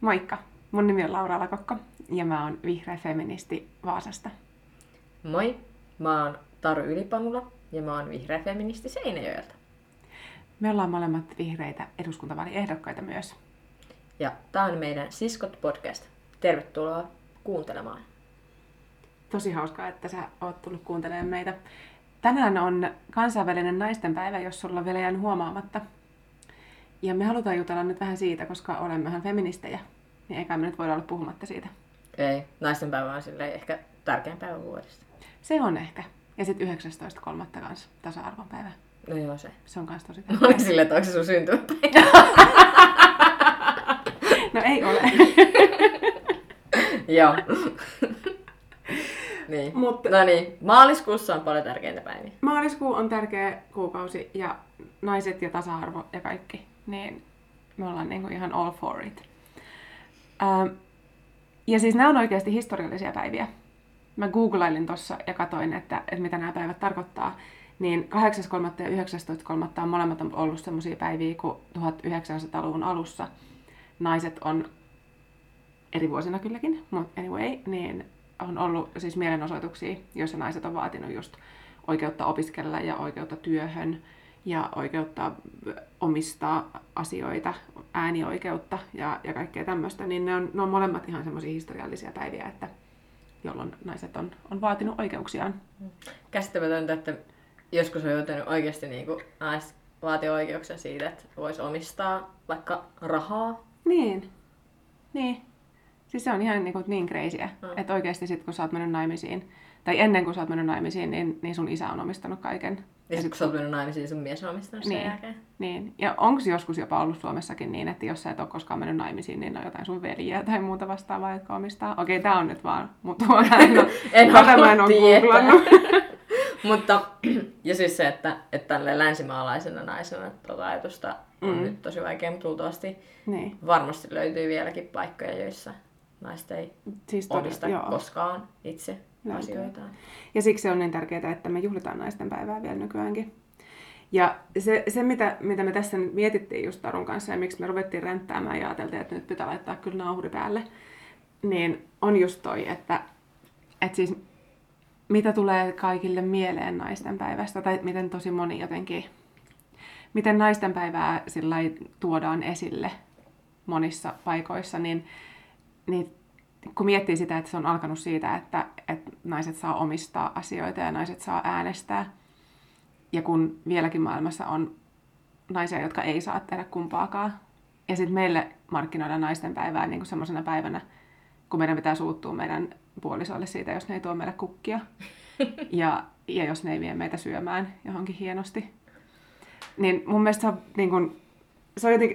Moikka! Mun nimi on Laura Lakokka ja mä oon vihreä feministi Vaasasta. Moi! Mä oon Taru Ylipalula ja mä oon vihreä feministi Seinäjoelta. Me ollaan molemmat vihreitä eduskuntavaaliehdokkaita myös. Ja tää on meidän Siskot-podcast. Tervetuloa kuuntelemaan. Tosi hauskaa, että sä oot tullut kuuntelemaan meitä. Tänään on kansainvälinen naistenpäivä, jos sulla on vielä jäänyt huomaamatta. Ja me halutaan jutella nyt vähän siitä, koska olemmehan feministejä, niin eikä me nyt voida olla puhumatta siitä. Ei, naistenpäivä on silleen ehkä tärkein päivä vuodesta. Se on ehkä. Ja sitten 19.3. kanssa tasa-arvon päivä. No joo, se. Se on kans tosi tärkeä. Mä olin silleen, että onko se sun syntymäpäivä? No ei ole. Joo. Niin. Mutta, no niin, maaliskuussa on paljon tärkeintä päiviä. Maaliskuu on tärkeä kuukausi ja naiset ja tasa-arvo ja kaikki. Niin me ollaan niinku ihan all for it. Ja siis nämä on oikeasti historiallisia päiviä. Mä googlailin tossa ja katsoin, että mitä nämä päivät tarkoittaa. Niin 8.3. ja 19.3. on molemmat ollut sellaisia päiviä, kuin 1900-luvun alussa naiset on, eri vuosina kylläkin, mutta anyway, niin on ollut siis mielenosoituksia, joissa naiset on vaatinut just oikeutta opiskella ja oikeutta työhön ja oikeutta omistaa asioita, äänioikeutta ja kaikkea tämmöistä. Niin ne on molemmat ihan semmoisia historiallisia päiviä, että jolloin naiset on vaatinut oikeuksiaan. Käsittämätöntä, että joskus on joutunut oikeasti niin kuin naiset vaatii oikeuksia siitä, että voisi omistaa vaikka rahaa. Niin. Siis se on ihan niin crazyä, että oikeasti sit kun sä oot mennyt naimisiin, tai ennen kuin sä oot mennyt naimisiin, niin sun isä on omistanut kaiken. Ja sit kun sä oot mennyt naimisiin, sun mies on omistanut sen jälkeen. Niin. Ja onko joskus jopa ollut Suomessakin niin, että jos sä et ole koskaan mennyt naimisiin, niin on jotain sun veljiä tai muuta vastaavaa, jotka omistaa? Okei, tää on nyt vaan, mutta en ole googlannut. Mutta, ja siis se, että tälleen länsimaalaisena naisena tuota ajatusta on nyt tosi vaikea, mutta luultavasti varmasti löytyy vieläkin paikkoja, joissa naiset ei omista koskaan itse asioitaan. Ja siksi se on niin tärkeää, että me juhlitaan naisten päivää vielä nykyäänkin. Ja se mitä me tässä nyt mietittiin just Tarun kanssa ja miksi me ruvettiin ränttäämään ja ajateltiin, että nyt pitää laittaa kyllä nauhuri päälle, niin on just toi, että siis mitä tulee kaikille mieleen naisten päivästä tai miten tosi moni jotenkin, miten naisten päivää sillai tuodaan esille monissa paikoissa, niin kun miettii sitä, että se on alkanut siitä, että naiset saa omistaa asioita ja naiset saa äänestää, ja kun vieläkin maailmassa on naisia, jotka ei saa tehdä kumpaakaan, ja sitten meille markkinoidaan naisten päivää niin kuin semmoisena päivänä, kun meidän pitää suuttua meidän puolisoille siitä, jos ne ei tuo meille kukkia, ja jos ne ei vie meitä syömään johonkin hienosti. Niin mun mielestä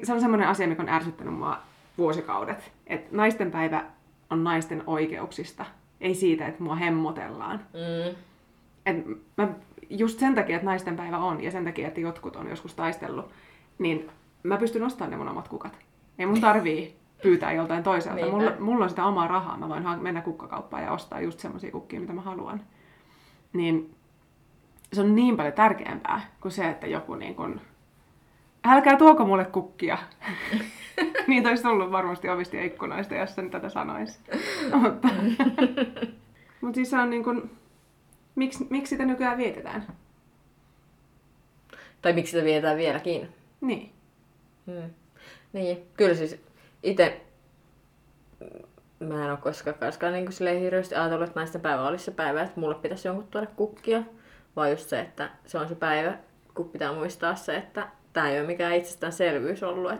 se on semmoinen asia, mikä on ärsyttänyt mua vuosikaudet. Et naisten päivä on naisten oikeuksista, ei siitä, että mua hemmotellaan. Et mä, just sen takia, että naisten päivä on ja sen takia, että jotkut on joskus taistellut, niin mä pystyn ostamaan ne mun omat kukat. Ei mun tarvii pyytää joltain toiselta. Mulla on sitä omaa rahaa. Mä voin mennä kukkakauppaan ja ostaa just semmosia kukkia, mitä mä haluan. Niin se on niin paljon tärkeämpää kuin se, että joku niin kun, älkää tuoko mulle kukkia. Niitä olisi tullut varmasti ovista ja ikkunoista, jos sen tätä sanoisi. Mutta siis se on niin kun, miksi sitä nykyään vietetään? Tai miksi sitä vietetään vieläkin? Niin. Niin, kyllä siis itse mä en ole koskaan niin kuin hirveästi ajatellut, että naisten päivä olisi se päivä, että mulle pitäisi jonkun tuoda kukkia. Vaan just se, että se on se päivä, kun pitää muistaa se, että tämä ei ole mikään itsestäänselvyys ollut,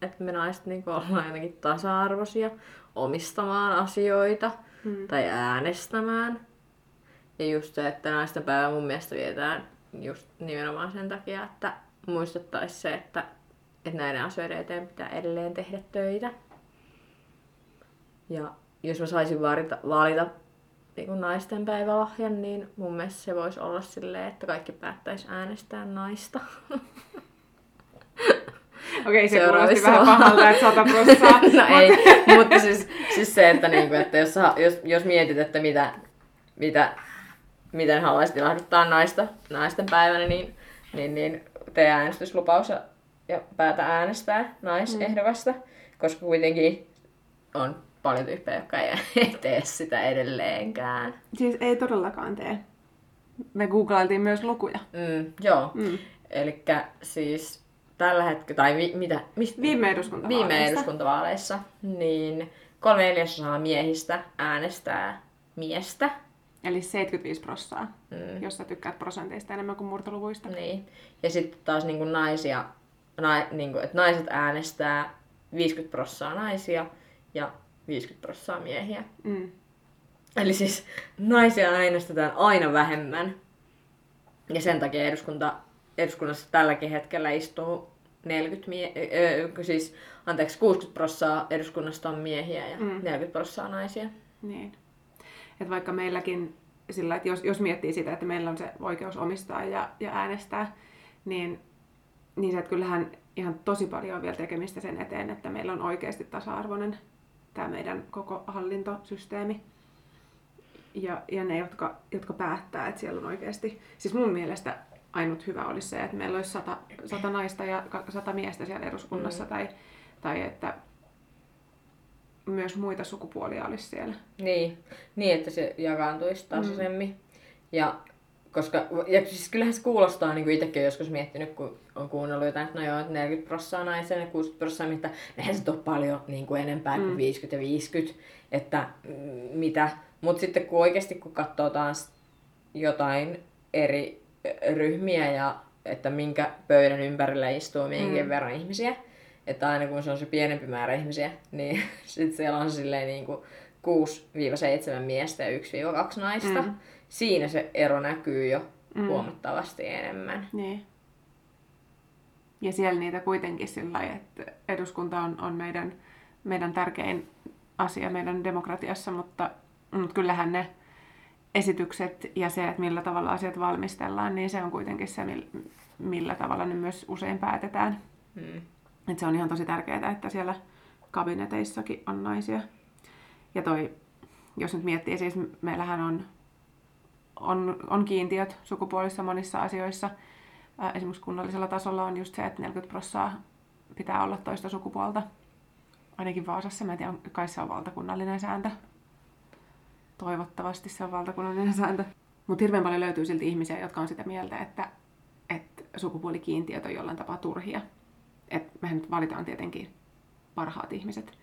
että me naiset niin kuin ollaan jotenkin tasa-arvoisia omistamaan asioita tai äänestämään. Ja just se, että naisten päivä mun mielestä vietään just nimenomaan sen takia, että muistettaisiin se, että näiden asioiden eteen pitää edelleen tehdä töitä. Ja jos mä saisin valita niin naisten päivälahjan, niin mun mielestä se voisi olla silleen, että kaikki päättäisi äänestää naista. Okei, se kuulosti vähän pahalta, että 100%. No ei, mutta siis se, että, niinku, että jos mietit, että miten haluaisit ilahduttaa naisten päivänä, niin tee äänestyslupaus ja päätä äänestää naisehdokasta, koska kuitenkin on paljon tyyppejä, jotka ei tee sitä edelleenkään. Siis ei todellakaan tee. Me googlailtiin myös lukuja. Joo. Elikkä siis tällä hetkellä, tai mitä? Viime eduskuntavaaleissa, niin 3/4 miehistä äänestää miestä. Eli 75%, jos sä tykkäät prosenteista enemmän kuin murtoluvuista. Niin. Ja sitten taas niinku naisia, että naiset äänestää 50% naisia ja 50% miehiä. Eli siis naisia äänestetään aina vähemmän. Ja sen takia eduskunnassa tälläkin hetkellä istuu 60% eduskunnasta on miehiä ja 40% naisia. Niin. Et vaikka meilläkin sillä, että jos miettii sitä, että meillä on se oikeus omistaa ja äänestää, niin se, kyllähän ihan tosi paljon on vielä tekemistä sen eteen, että meillä on oikeasti tasa-arvoinen tämä meidän koko hallintosysteemi. Ja ne, jotka päättää, että siellä on oikeasti... Siis mun mielestä ainut hyvä olisi se, että meillä olisi 100 naista ja 100 miestä siellä eduskunnassa, tai että myös muita sukupuolia olisi siellä. Niin että se jakaantuisi tasaisemmin. Ja siis kyllähän se kuulostaa, niin kuin itsekin joskus miettinyt, kun on kuunnellut jotain, että no joo, 40% naisia ja 60%, mutta eihän se ole paljon niin kuin enempää kuin 50 ja 50, että mitä... Mutta sitten kun oikeasti kun katsoo taas jotain eri ryhmiä ja että minkä pöydän ympärillä istuu minkin verran ihmisiä, että aina kun se on se pienempi määrä ihmisiä, niin sitten siellä on silleen niin kuin 6-7 miestä ja 1-2 naista. Siinä se ero näkyy jo huomattavasti enemmän. Niin. Ja siellä niitä kuitenkin sillä lailla, että eduskunta on meidän tärkein asia meidän demokratiassa, mutta kyllähän ne esitykset ja se, että millä tavalla asiat valmistellaan, niin se on kuitenkin se, millä tavalla ne myös usein päätetään. Et se on ihan tosi tärkeää, että siellä kabineteissakin on naisia. Ja jos nyt miettii, siis meillähän on kiintiöt sukupuolissa monissa asioissa. Esimerkiksi kunnallisella tasolla on just se, että 40% pitää olla toista sukupuolta. Ainakin Vaasassa, mä en tiedä, kai se on valtakunnallinen sääntö. Toivottavasti se on valtakunnallinen sääntö. Mutta hirveän paljon löytyy silti ihmisiä, jotka on sitä mieltä, että sukupuolikiintiöt on jollain tapaa turhia. Että mehän nyt valitaan tietenkin parhaat ihmiset.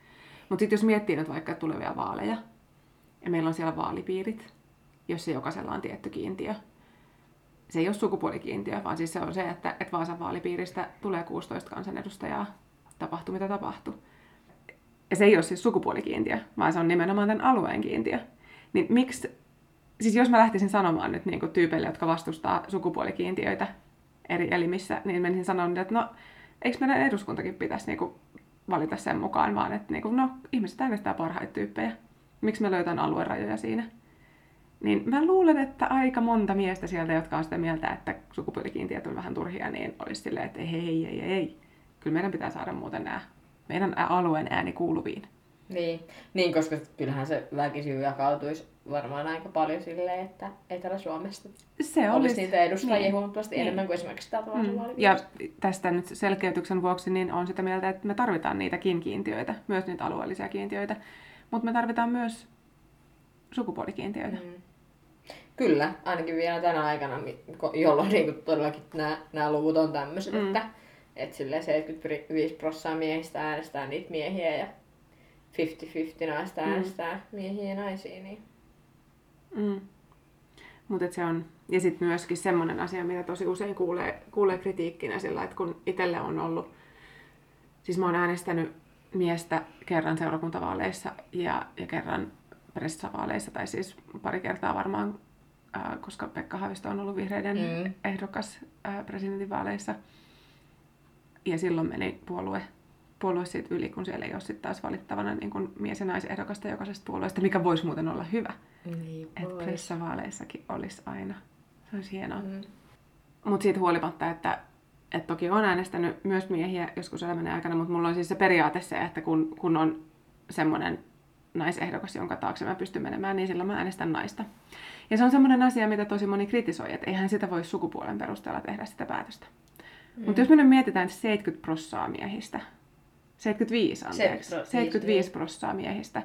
Mutta sitten jos miettii nyt vaikka tulevia vaaleja, ja meillä on siellä vaalipiirit, jossa jokaisella on tietty kiintiö. Se ei ole sukupuolikiintiö, vaan siis se on se, että Vaasan vaalipiiristä tulee 16 kansanedustajaa. Tapahtuu mitä tapahtuu. Ja se ei ole siis sukupuolikiintiö, vaan se on nimenomaan tämän alueen kiintiö. Niin miksi, siis jos mä lähtisin sanomaan nyt niin kuin tyypeille, jotka vastustaa sukupuolikiintiöitä eri elimissä, niin menisin sanomaan, että no, eikö meidän eduskuntakin pitäisi niin kuin valita sen mukaan, vaan että niin kuin, no, ihmiset äänestää parhaita tyyppejä. Miksi me löytään aluerajoja siinä? Niin mä luulen, että aika monta miestä sieltä, jotka on sitä mieltä, että sukupuolikiintiöt on vähän turhia, niin olisi silleen, että ei. Kyllä meidän pitää saada muuten meidän alueen ääni kuuluviin. Niin, koska kyllähän se väkisin jakautuisi varmaan aika paljon silleen, että Etelä-Suomesta olisi niitä edustajia huomattavasti enemmän kuin esimerkiksi täältä Vaasan. Ja tästä nyt selkeytyksen vuoksi niin on sitä mieltä, että me tarvitaan niitäkin kiintiöitä, myös niitä alueellisia kiintiöitä, mutta me tarvitaan myös sukupuolikiintiöitä. Kyllä, ainakin vielä tänä aikana, jolloin niin kuin todellakin nämä luvut on tämmöiset, että silleen 75% miehistä äänestää niitä miehiä ja 50-50 naista äänestää miehiä ja naisia. Niin. Mutta se on, ja sitten myöskin semmoinen asia, mitä tosi usein kuulee kritiikkinä sillä, että kun itselle on ollut, siis mä oon äänestänyt miestä kerran seurakuntavaaleissa ja kerran pressavaaleissa, tai siis pari kertaa varmaan, koska Pekka Haavisto on ollut vihreiden ehdokas presidentinvaaleissa. Ja silloin meni puolue siitä yli, kun siellä ei ole sitten taas valittavana niin kun mies- ja naisehdokasta jokaisesta puolueesta, mikä voisi muuten olla hyvä. Niin että pressavaaleissakin olisi aina. Se olisi hienoa. Mutta siitä huolimatta, että toki olen äänestänyt myös miehiä joskus elämän aikana, mutta mulla on siis se periaate se, että kun on semmoinen naisehdokas, jonka taakse mä pystyn menemään, niin silloin mä äänestän naista. Ja se on semmoinen asia, mitä tosi moni kritisoi, että eihän sitä voi sukupuolen perusteella tehdä sitä päätöstä. Mutta jos me nyt mietitään, että 70% miehistä 75% miehistä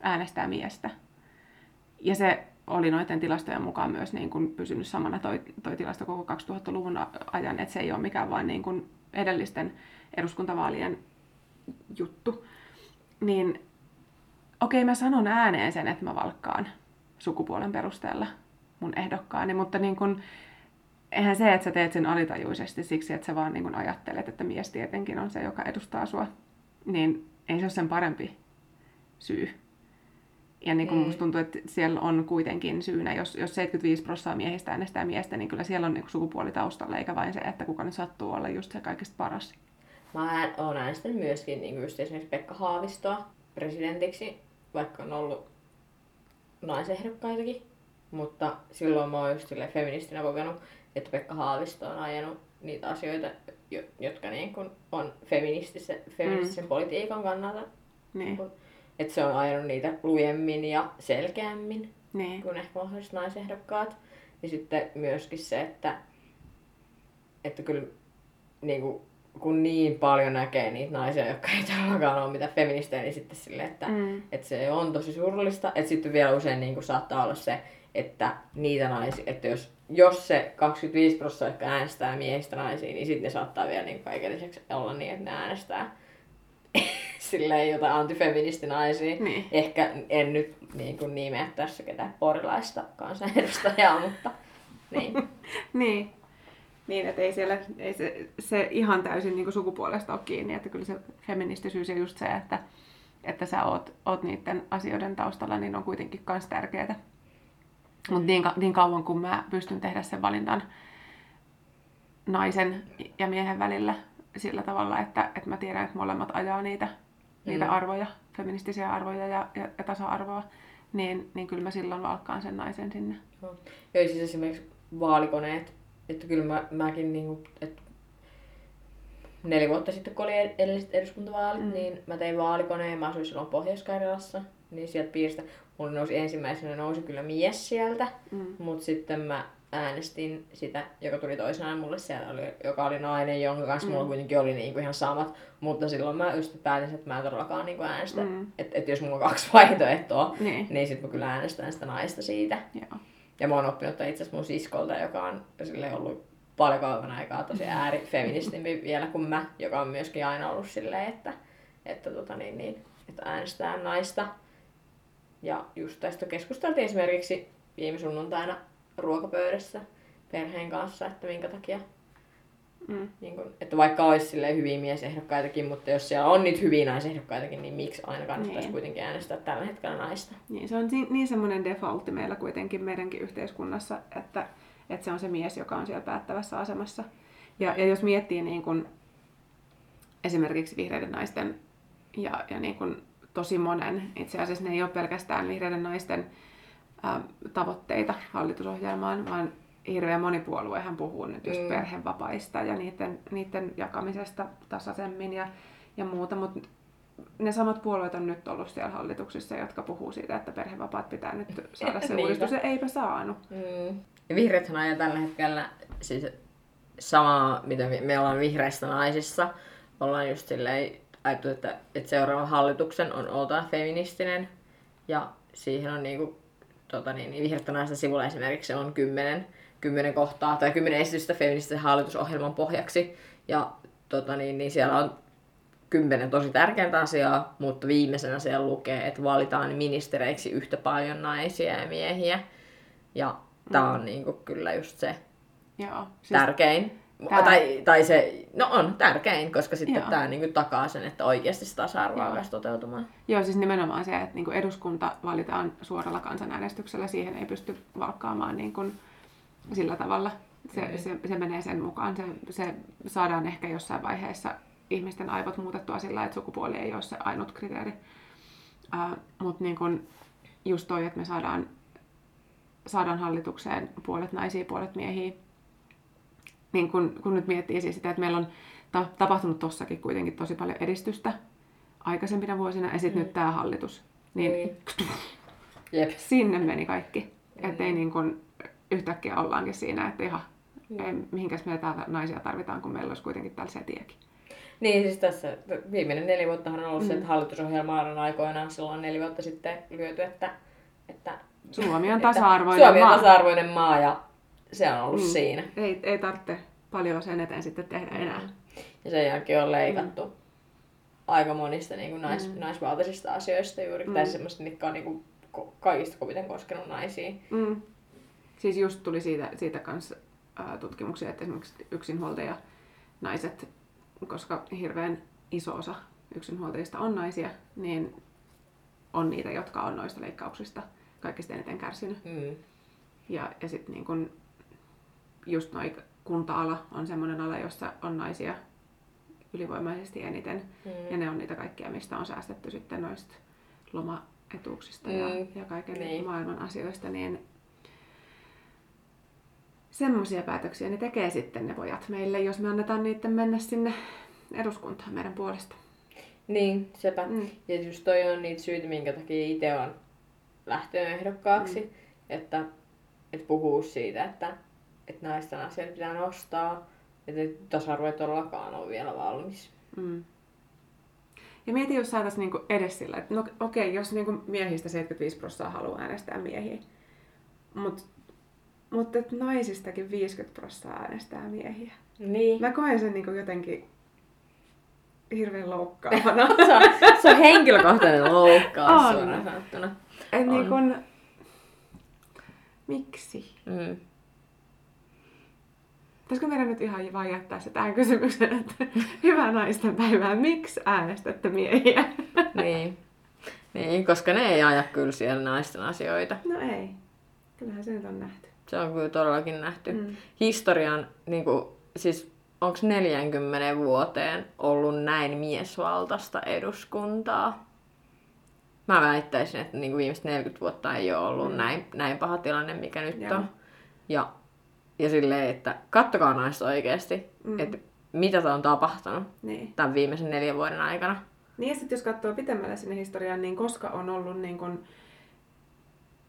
äänestää miestä. Ja se oli noiden tilastojen mukaan myös niin kuin pysynyt samana toi tilasto koko 2000-luvun ajan, että se ei ole mikään vain niin kuin edellisten eduskuntavaalien juttu. Niin okei, mä sanon ääneen sen, että mä valkkaan sukupuolen perusteella mun ehdokkaani, mutta niin kuin, eihän se, että sä teet sen alitajuisesti siksi, että sä vaan niin kuin ajattelet, että mies tietenkin on se, joka edustaa sua, niin ei se ole sen parempi syy. Ja niin kuin musta tuntuu, että siellä on kuitenkin syynä, jos 75% miehistä äänestää miestä, niin kyllä siellä on niin kuin sukupuoli taustalla, eikä vain se, että kuka nyt sattuu olla just se kaikista paras. Mä oon äänestänyt myöskin niin kuin just esimerkiksi Pekka Haavistoa presidentiksi, vaikka on ollut naisehdokkaitakin, mutta silloin mä oon just silleen feministinä kokenut, että Pekka Haavisto on ajanut niitä asioita, jotka niin kuin on feministisen politiikan kannalta. Niin. Että se on ajanut niitä lujemmin ja selkeämmin niin kuin ehkä mahdolliset naisehdokkaat. Ja sitten myöskin se, että kyllä niin kun niin paljon näkee niitä naisia, jotka ei todellakaan ole mitään feministejä, niin sitten silleen, että se on tosi surullista. Että sitten vielä usein niin kuin saattaa olla se, että niitä naisia, että jos se 25%, jotka äänestää miehistä naisiin, niin sitten ne saattaa vielä niin kaiken lisäksi olla niin, että ne äänestää silleen jotain antifeministinaisia. Niin. Ehkä en nyt niin kuin nimeä tässä ketään porilaista kansanedustajaa, mutta niin. Niin. Niin, että ei siellä ei se ihan täysin niin kuin sukupuolesta ole kiinni, että kyllä se feministisyys ja just se, että sä oot niiden asioiden taustalla, niin on kuitenkin kans tärkeää. Mutta niin kauan kun mä pystyn tehdä sen valinnan naisen ja miehen välillä sillä tavalla, että mä tiedän, että molemmat ajaa niitä arvoja, feministisiä arvoja ja tasa-arvoa, niin kyllä mä silloin valkkaan sen naisen sinne. Joo, ja siis esimerkiksi vaalikoneet, että kyllä mäkin niinku, että 4 vuotta sitten, kun oli edelliset eduskuntavaalit, niin mä tein vaalikoneen, mä asuin silloin Pohjois-Karjalassa, niin sieltä piiristä mulla nousi ensimmäisenä kyllä mies sieltä, mutta sitten mä äänestin sitä, joka tuli toisena mulle siellä, joka oli nainen, jonka kanssa mulla kuitenkin oli niinku ihan samat, mutta silloin mä just päätin, että mä en todellakaan niinku äänestä, että jos mulla on 2 vaihtoehtoa, niin sitten mä kyllä äänestän sitä naista siitä. Joo. Ja mä oon oppinut itse asiassa mun siskolta, joka on silleen ollut paljon kauan aikaa tosi äärifeministimpi vielä kuin mä, joka on myöskin aina ollut silleen, että äänestää naista. Ja just tästä keskusteltiin esimerkiksi viime sunnuntaina ruokapöydässä perheen kanssa, että minkä takia. Niin kun, että vaikka olisi hyviä miesehdokkaitakin, mutta jos siellä on niitä hyviä naisehdokkaitakin, niin miksi aina kannattaisi kuitenkin äänestää tällä hetkellä naista? Niin, se on niin semmoinen defaultti meillä kuitenkin meidänkin yhteiskunnassa, että se on se mies, joka on siellä päättävässä asemassa. Ja jos miettii niin kun esimerkiksi vihreiden naisten ja niin kun tosi monen, itse asiassa ne ei ole pelkästään vihreiden naisten tavoitteita hallitusohjelmaan, vaan hirveän monipuoluehan puhuu nyt just perhevapaista ja niiden jakamisesta tasaisemmin ja muuta, mutta ne samat puolueet on nyt ollut siellä hallituksissa, jotka puhuu siitä, että perhevapaat pitää nyt saada se uudistus, ja eipä saanut. Ja vihreäthän ajaa tällä hetkellä siis samaa, mitä me ollaan vihreistä naisissa, ollaan just silleen ajattu, että seuraavan hallituksen on oltava feministinen, ja siihen on niinku vihreättä naista sivulla esimerkiksi on 10 kohtaa tai 10 esitystä feministisen hallitusohjelman pohjaksi. Ja siellä on 10 tosi tärkeintä asiaa, mutta viimeisenä siellä lukee, että valitaan ministereiksi yhtä paljon naisia ja miehiä. Ja tää on niinku kyllä just se tärkein. Tai se, on tärkein, koska sitten tämä niinku takaa sen, että oikeasti se tasa-arvo alkaisi toteutumaan. Joo, siis nimenomaan se, että niinku eduskunta valitaan suoralla kansanäänestyksellä, siihen ei pysty valkkaamaan niinku sillä tavalla. Se menee sen mukaan. Se saadaan ehkä jossain vaiheessa ihmisten aivot muutettua sillä, että sukupuoli ei ole se ainut kriteeri. Mutta niinku just toi, että me saadaan hallitukseen 50% naisia, 50% miehiä, niin kun nyt miettii siis sitä, että meillä on tapahtunut tossakin kuitenkin tosi paljon edistystä aikaisempina vuosina, ja sitten nyt tämä hallitus, niin sinne meni kaikki. Että ei niin kun yhtäkkiä ollaankin siinä, että ihan mihinkäs me täällä naisia tarvitaan, kun meillä olisi kuitenkin tällaisia tiekin. Niin siis tässä viimeinen 4 vuottahan on ollut se, että hallitusohjelmaa on aikoinaan silloin 4 vuotta sitten lyöty, että Suomi on tasa-arvoinen maa. Suomi on tasa-arvoinen maa ja se on ollut siinä. Ei tarvitse paljon sen eteen sitten tehdä enää. Ja sen jälkeen on leikattu aika monista niin kuin naisvaltaisista asioista juuri. Tai semmoista, mitkä on niin kuin kaikista koviten koskenut naisiin. Mm. Siis just tuli siitä kanssa tutkimuksia, että esimerkiksi yksinhuoltaja naiset, koska hirveän iso osa yksinhuoltajista on naisia, niin on niitä, jotka on noista leikkauksista kaikista eniten kärsinyt. Mm. Ja sitten niin kun just noi kunta-ala on semmoinen ala, jossa on naisia ylivoimaisesti eniten. Ja ne on niitä kaikkia, mistä on säästetty sitten noista lomaetuuksista ja kaiken maailman asioista. Niin semmoisia päätöksiä ne tekee sitten ne pojat meille, jos me annetaan niiden mennä sinne eduskuntaan meidän puolesta. Niin, sepä. Ja just toi on niitä syitä, minkä takia itse on lähtöön ehdokkaaksi, että puhuu siitä, että naisten asioita pitää nostaa, että tasa-arvo ei todellakaan ole vielä valmis. Mm. Ja mieti, jos saataisiin niinku edes sillä, että no okei, jos niinku miehistä 75% haluaa äänestää miehiä, mutta naisistakin 50% äänestää miehiä. Niin. Mä koen sen niinku jotenkin hirveän loukkaavana. Se on henkilökohtainen loukkaus suoraan sanottuna. Niin kun, miksi? Pitäisikö meidän nyt ihan vaan jättää se tähän kysymykseen, että hyvää naisten päivää, miksi äänestätte miehiä? Niin, koska ne ei aja kyllä siellä naisten asioita. No ei, kyllähän se nyt on nähty. Se on kyllä todellakin nähty. Historian, niin kuin, siis onko 40 vuoteen ollut näin miesvaltaista eduskuntaa? Mä väittäisin, että niin kuin viimeiset 40 vuotta ei ole ollut näin paha tilanne, mikä nyt on. Ja silleen, että kattokaa naista oikeasti, että mitä tämä on tapahtunut tämän viimeisen 4 vuoden aikana. Niin ja sitten jos katsoo pitemmälle sinne historiaan, niin koska on ollut niin kun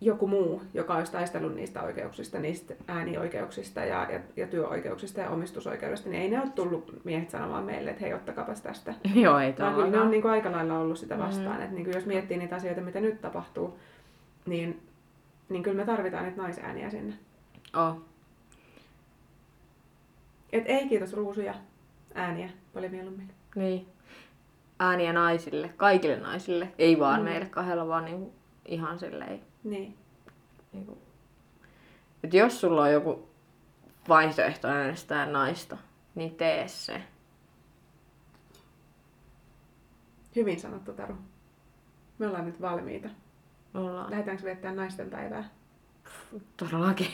joku muu, joka olisi taistellut niistä oikeuksista, niistä äänioikeuksista ja työoikeuksista ja omistusoikeudesta, niin ei ne ole tullut miehet sanomaan meille, että hei, ottakapas tästä. Joo, ei tämä ole. Ne on niin kuin aika lailla ollut sitä vastaan. Että niin kuin jos miettii niitä asioita, mitä nyt tapahtuu, niin kyllä me tarvitaan niitä naisääniä sinne. Et ei kiitos ruusuja, ääniä paljon mieluummin. Niin, ääniä naisille, kaikille naisille, ei vaan meille kahdella, vaan niin ihan silleen. Niin. Että jos sulla on joku vaihtoehto äänestää naista, niin tee se. Hyvin sanottu, Taru. Me ollaan nyt valmiita. Lähdetäänkö viettää naisten päivää? Todellakin.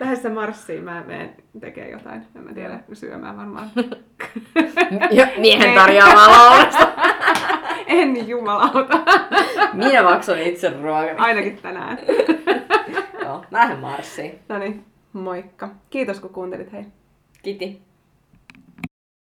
Lähdessä marssiin, mä menen tekemään jotain. En tiedä, syömään varmaan. Miehen tarjoamaa lounasta. En jumalauta. Minä maksan itse ruokani. Ainakin tänään. Joo, lähden marssiin. No niin, moikka. Kiitos kun kuuntelit, hei. Kiti.